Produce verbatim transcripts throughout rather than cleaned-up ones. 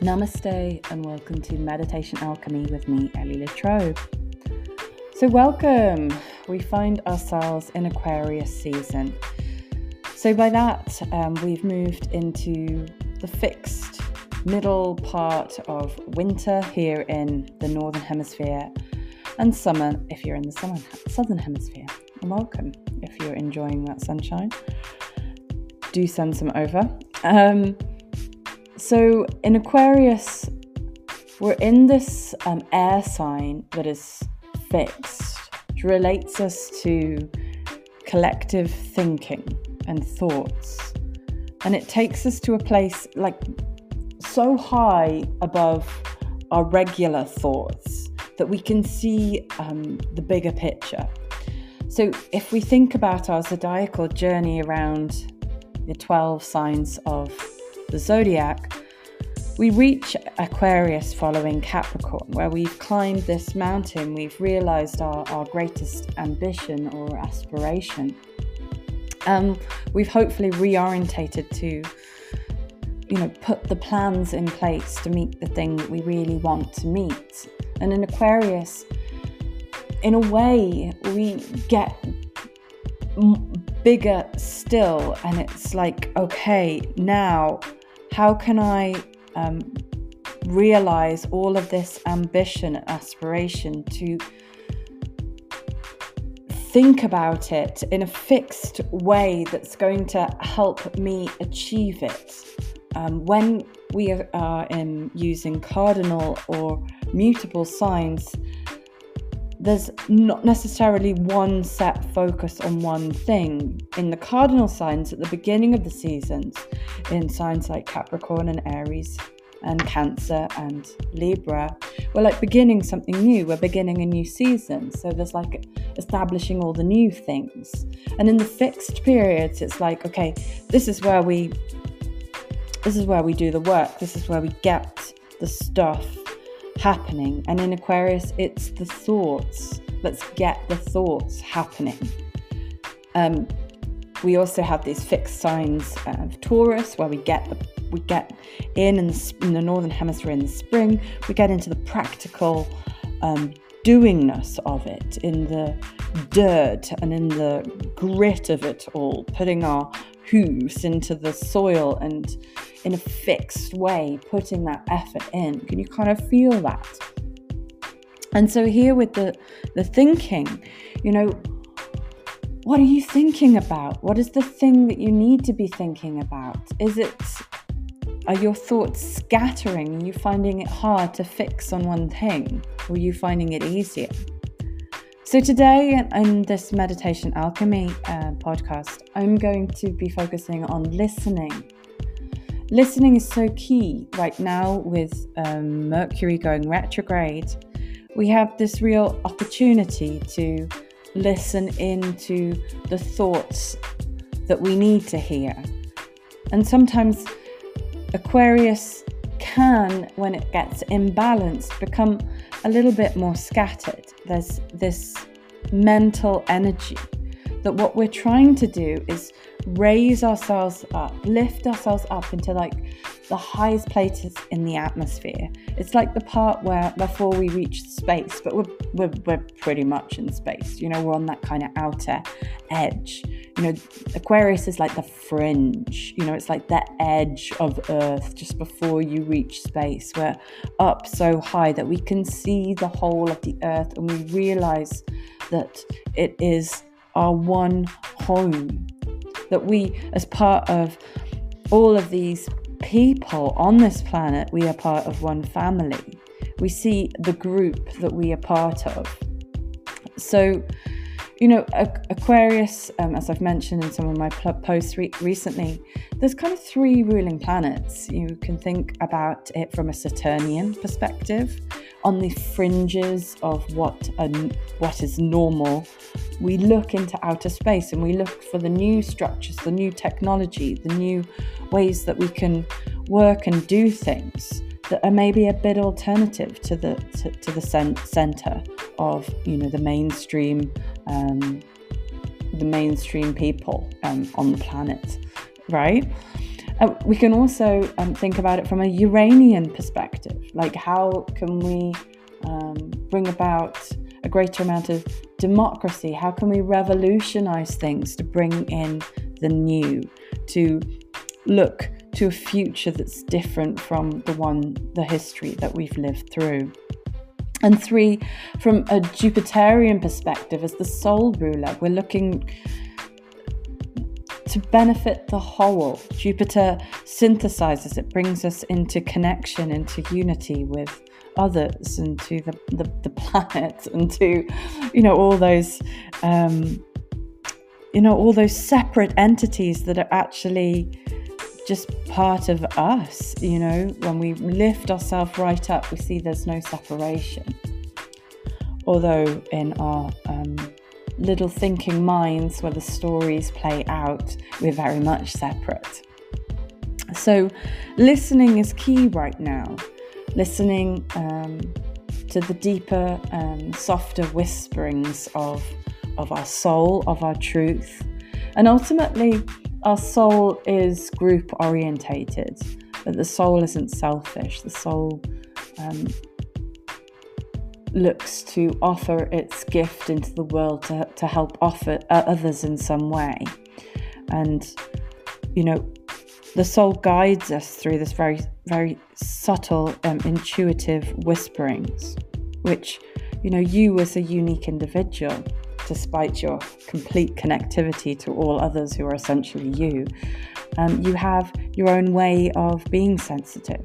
Namaste and welcome to Meditation Alchemy with me, Ellie Latrobe. So welcome! We find ourselves in Aquarius season. So by that, um, we've moved into the fixed middle part of winter here in the Northern Hemisphere and summer if you're in the southern, southern Hemisphere. And welcome if you're enjoying that sunshine. Do send some over. Um, so in Aquarius, we're in this um, air sign that is fixed. It relates us to collective thinking and thoughts. And it takes us to a place like so high above our regular thoughts that we can see um, the bigger picture. So if we think about our zodiacal journey around the twelve signs of the zodiac, we reach Aquarius following Capricorn, where we've climbed this mountain, we've realized our, our greatest ambition or aspiration. Um, we've hopefully reorientated to, you know, put the plans in place to meet the thing that we really want to meet. And in Aquarius, in a way, we get bigger still, and it's like, okay, now how can I um, realize all of this ambition, aspiration, to think about it in a fixed way that's going to help me achieve it. Um, when we are in using cardinal or mutable signs, there's not necessarily one set focus on one thing. In the cardinal signs at the beginning of the seasons, in signs like Capricorn and Aries and Cancer and Libra, we're like beginning something new, we're beginning a new season. So there's like establishing all the new things. And in the fixed periods, it's like, okay, this is where we This is where we do the work. This is where we get the stuff happening. And in Aquarius, it's the thoughts. Let's get the thoughts happening. Um, we also have these fixed signs of Taurus, where we get the, we get in in the, in the Northern Hemisphere in the spring. We get into the practical um, doingness of it, in the dirt and in the grit of it all, putting our hooves into the soil and in a fixed way, putting that effort in. Can you kind of feel that? And so here with the, the thinking, you know, what are you thinking about? What is the thing that you need to be thinking about? Is it, are your thoughts scattering? Are you finding it hard to fix on one thing? Or are you finding it easier? So today in this Meditation Alchemy uh, podcast, I'm going to be focusing on listening. Listening is so key right now with um, Mercury going retrograde. We have this real opportunity to listen into the thoughts that we need to hear. And sometimes Aquarius can, when it gets imbalanced, become a little bit more scattered. There's this mental energy that what we're trying to do is raise ourselves up, lift ourselves up into like the highest places in the atmosphere. It's like the part where before we reach space, but we're, we're, we're pretty much in space. You know, we're on that kind of outer edge. You know, Aquarius is like the fringe. You know, it's like the edge of Earth just before you reach space. We're up so high that we can see the whole of the Earth, and we realize that it is our one home, that we, as part of all of these people on this planet, we are part of one family. We see the group that we are part of. So, you know, Aquarius, um, as I've mentioned in some of my posts re- recently, there's kind of three ruling planets. You can think about it from a Saturnian perspective. On the fringes of what um, what is normal, we look into outer space and we look for the new structures, the new technology, the new ways that we can work and do things that are maybe a bit alternative to the to, to the cent- center of, you know, the mainstream um, the mainstream people um, on the planet, right? Uh, we can also um, think about it from a Uranian perspective, like how can we um, bring about a greater amount of democracy? How can we revolutionize things to bring in the new, to look to a future that's different from the one, the history that we've lived through? And three, from a Jupiterian perspective, as the soul ruler, we're looking to benefit the whole. Jupiter synthesizes, it brings us into connection, into unity with others and to the, the, the planet and to, you know, all those, um, you know, all those separate entities that are actually just part of us. You know, when we lift ourselves right up, we see there's no separation. Although in our um, little thinking minds where the stories play out, we're very much separate. So listening is key right now. Listening um, to the deeper, um, softer whisperings of, of our soul, of our truth. And ultimately, our soul is group orientated, but the soul isn't selfish. The soul um, looks to offer its gift into the world to, to help offer uh, others in some way. And, you know, the soul guides us through this very, very subtle, um, intuitive whisperings, which, you know, you as a unique individual, despite your complete connectivity to all others who are essentially you, um, you have your own way of being sensitive.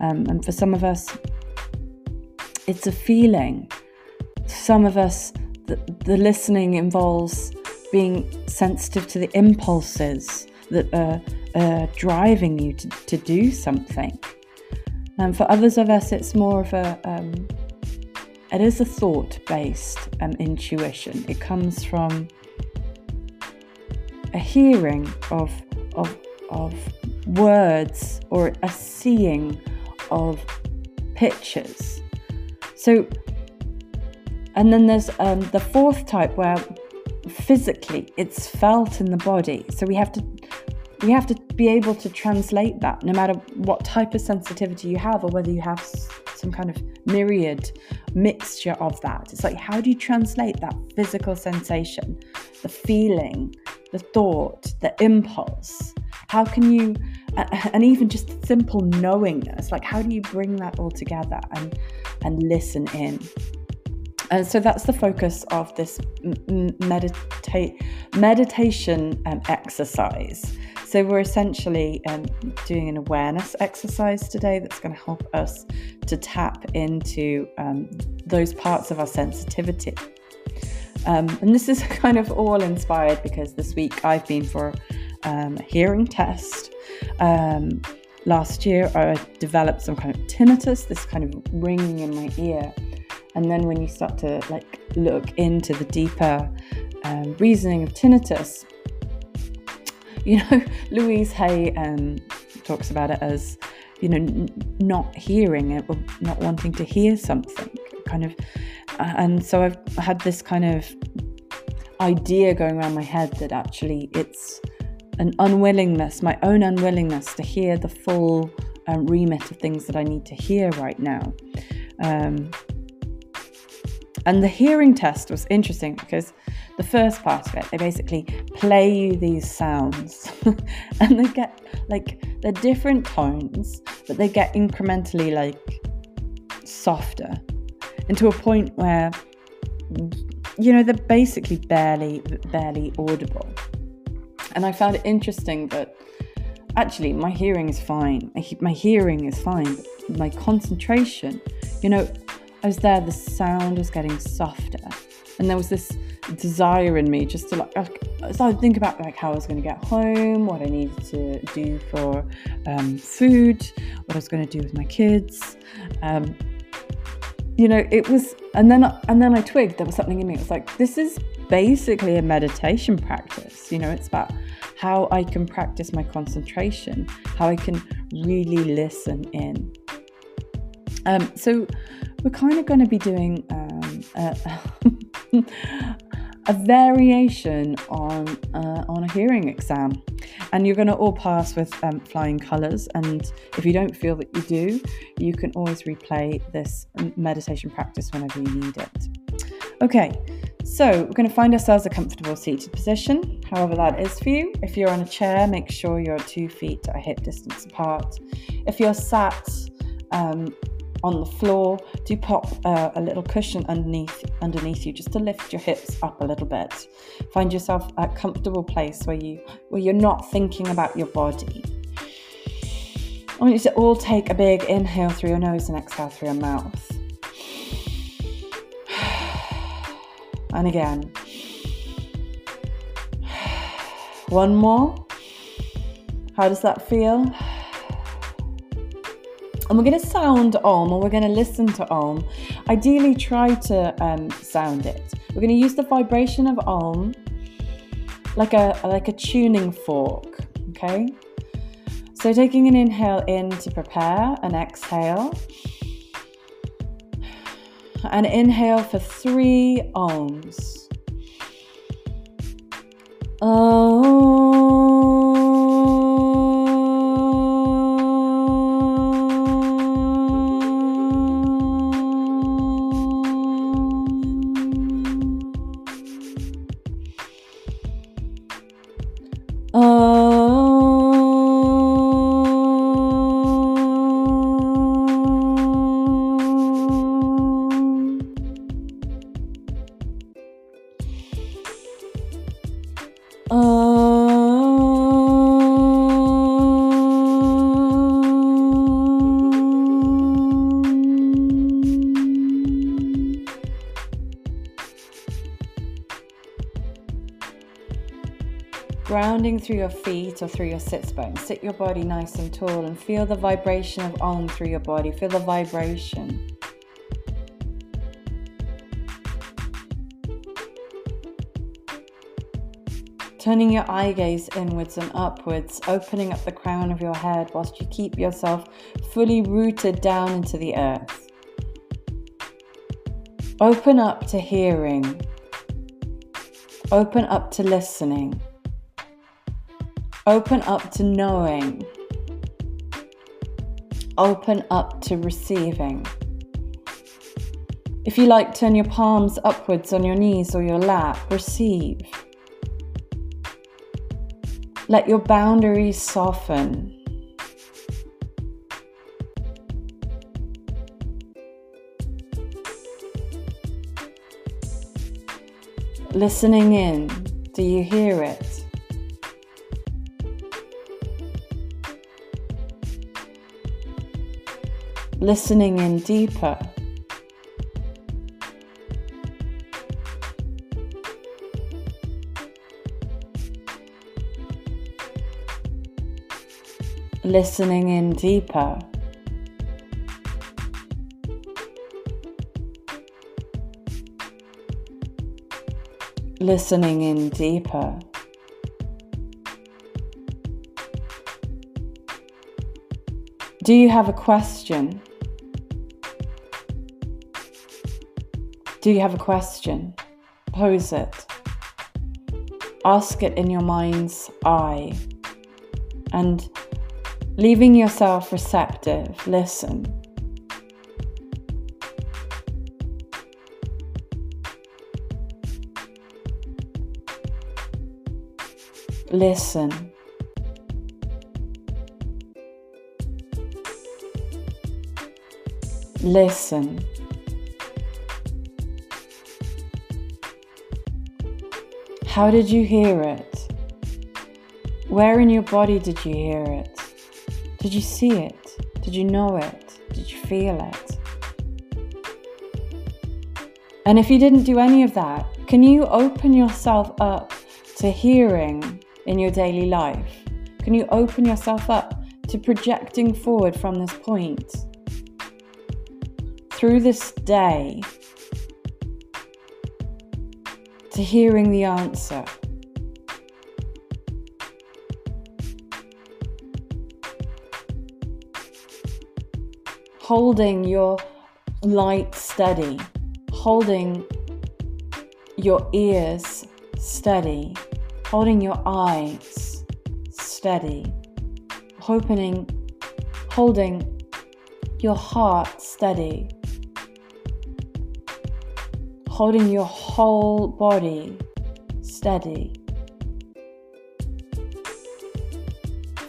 Um, and for some of us, it's a feeling. Some of us, the, the listening involves being sensitive to the impulses that are Uh, driving you to, to do something. And um, for others of us, it's more of a, um, it is a thought-based um, intuition. It comes from a hearing of, of, of words or a seeing of pictures. So, and then there's um, the fourth type where physically it's felt in the body. So we have to We have to be able to translate that, no matter what type of sensitivity you have or whether you have some kind of myriad mixture of that. It's like, how do you translate that physical sensation, the feeling, the thought, the impulse? How can you, and even just simple knowingness, like how do you bring that all together and, and listen in? And so that's the focus of this medita- meditation um, exercise. So we're essentially um, doing an awareness exercise today that's going to help us to tap into um, those parts of our sensitivity. Um, and this is kind of all inspired because this week I've been for um, a hearing test. Um, last year I developed some kind of tinnitus, this kind of ringing in my ear. And then when you start to like look into the deeper um, reasoning of tinnitus, you know, Louise Hay um, talks about it as, you know, n- not hearing it, or not wanting to hear something, kind of. Uh, and so I've had this kind of idea going around my head that actually it's an unwillingness, my own unwillingness to hear the full uh, remit of things that I need to hear right now. Um, And the hearing test was interesting because the first part of it, they basically play you these sounds and they get like, they're different tones, but they get incrementally like softer into a point where, you know, they're basically barely, barely audible. And I found it interesting that actually my hearing is fine. My hearing is fine, but my concentration, you know, I was there, the sound was getting softer, and there was this desire in me just to like, I started to think about like how I was going to get home, what I needed to do for um, food, what I was going to do with my kids, um, you know, it was, and then, and then I twigged there was something in me. It was like, this is basically a meditation practice, you know, it's about how I can practice my concentration, how I can really listen in. Um, so we're kind of going to be doing um, a, a variation on uh, on a hearing exam, and you're going to all pass with um, flying colours. And if you don't feel that you do, you can always replay this meditation practice whenever you need it. Okay, so we're going to find ourselves a comfortable seated position, however that is for you. If you're on a chair, make sure you're two feet or hip distance apart. If you're sat um, on the floor, do pop uh, a little cushion underneath underneath you just to lift your hips up a little bit. Find yourself a comfortable place where you where you're not thinking about your body. I want you to all take a big inhale through your nose and exhale through your mouth. And again. One more. How does that feel? And we're going to sound Om, or we're going to listen to Om. Ideally, try to um, sound it. We're going to use the vibration of Om like a like a tuning fork. Okay. So taking an inhale in to prepare, and exhale, and inhale for three Oms. Om. Grounding through your feet or through your sits bones. Sit your body nice and tall and feel the vibration of Om through your body. Feel the vibration. Turning your eye gaze inwards and upwards, opening up the crown of your head whilst you keep yourself fully rooted down into the earth. Open up to hearing. Open up to listening. Open up to knowing. Open up to receiving. If you like, turn your palms upwards on your knees or your lap. Receive. Let your boundaries soften. Listening in. Do you hear it? Listening in deeper. Listening in deeper. Listening in deeper. Do you have a question? Do you have a question? Pose it. Ask it in your mind's eye. And leaving yourself receptive, listen. Listen. Listen. How did you hear it? Where in your body did you hear it? Did you see it? Did you know it? Did you feel it? And if you didn't do any of that, can you open yourself up to hearing in your daily life? Can you open yourself up to projecting forward from this point? Through this day, to hearing the answer. Holding your light steady, holding your ears steady, holding your eyes steady, opening, holding your heart steady, holding your whole body steady.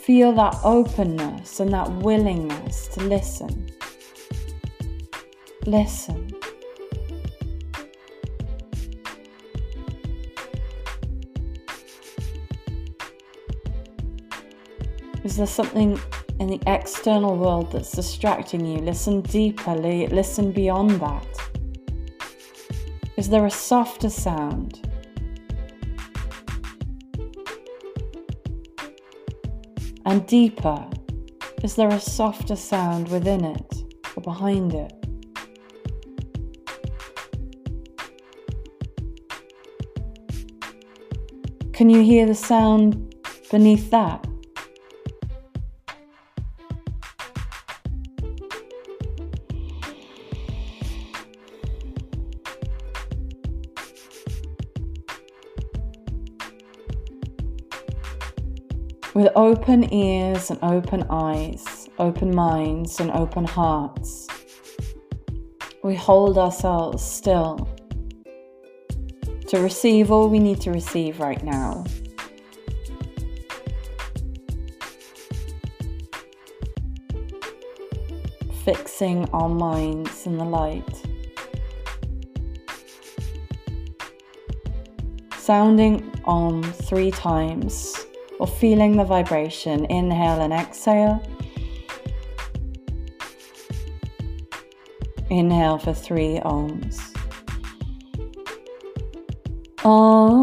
Feel that openness and that willingness to listen. Listen. Is there something in the external world that's distracting you? Listen deeper, listen beyond that. Is there a softer sound? And deeper, is there a softer sound within it or behind it? Can you hear the sound beneath that? With open ears and open eyes, open minds and open hearts, we hold ourselves still to receive all we need to receive right now. Fixing our minds in the light. Sounding Om three times. Or feeling the vibration, inhale and exhale. Inhale for three ohms. Om.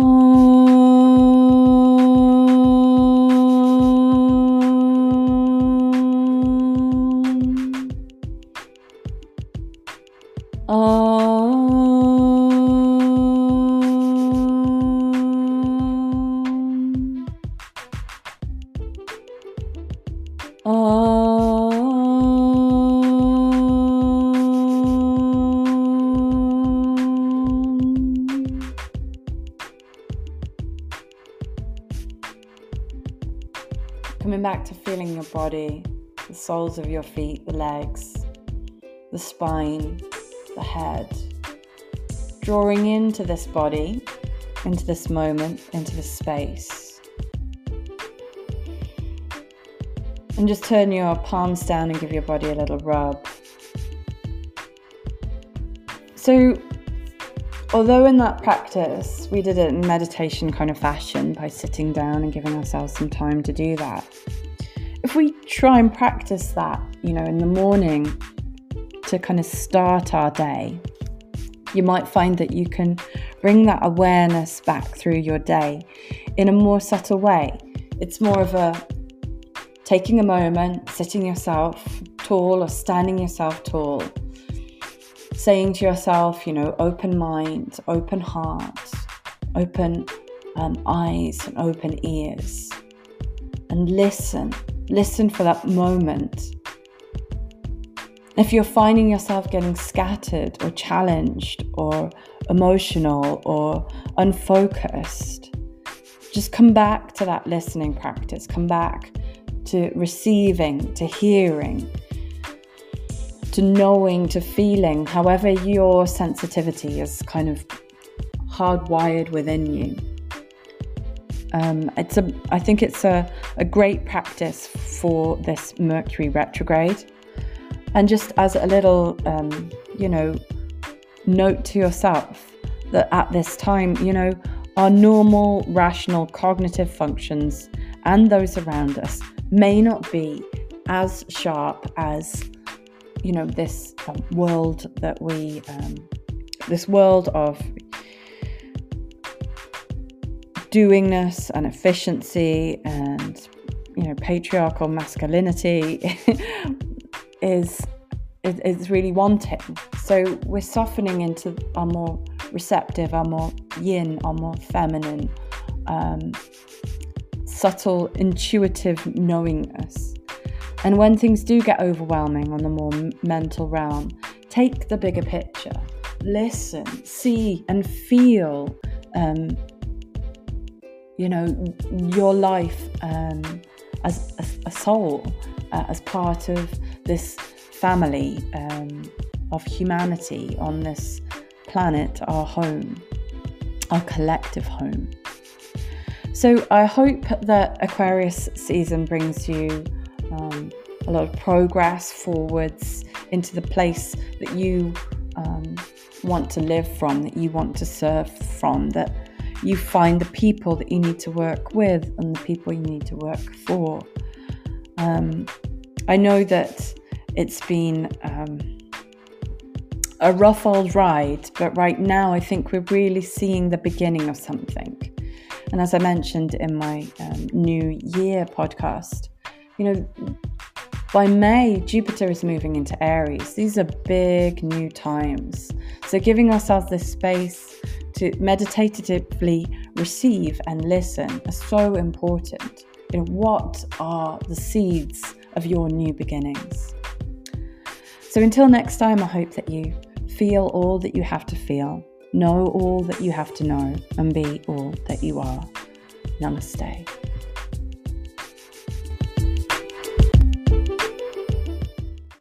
Coming back to feeling your body, the soles of your feet, the legs, the spine, the head. Drawing into this body, into this moment, into this space. And just turn your palms down and give your body a little rub. So, although in that practice, we did it in meditation kind of fashion by sitting down and giving ourselves some time to do that. If we try and practice that, you know, in the morning to kind of start our day, you might find that you can bring that awareness back through your day in a more subtle way. It's more of a taking a moment, sitting yourself tall or standing yourself tall. Saying to yourself, you know, open mind, open heart, open um, eyes and open ears. And listen, listen for that moment. If you're finding yourself getting scattered or challenged or emotional or unfocused, just come back to that listening practice. Come back to receiving, to hearing, to knowing, to feeling, however your sensitivity is kind of hardwired within you. Um, it's a, I think it's a, a great practice for this Mercury retrograde. And just as a little, um, you know, note to yourself that at this time, you know, our normal, rational, cognitive functions and those around us may not be as sharp as you know, this um, world that we, um, this world of doingness and efficiency and, you know, patriarchal masculinity is, is, is really wanting. So we're softening into our more receptive, our more yin, our more feminine, um, subtle, intuitive knowingness. And when things do get overwhelming on the more mental realm, take the bigger picture, listen, see and feel um, you know, your life um, as a, a soul, uh, as part of this family um, of humanity on this planet, our home, our collective home. So I hope that Aquarius season brings you um, a lot of progress forwards into the place that you um, want to live from, that you want to serve from, that you find the people that you need to work with and the people you need to work for. Um, I know that it's been um, a rough old ride, but right now I think we're really seeing the beginning of something. And as I mentioned in my um, New Year podcast, you know, by May, Jupiter is moving into Aries. These are big new times. So giving ourselves this space to meditatively receive and listen is so important. You know, what are the seeds of your new beginnings? So until next time, I hope that you feel all that you have to feel, know all that you have to know, and be all that you are. Namaste.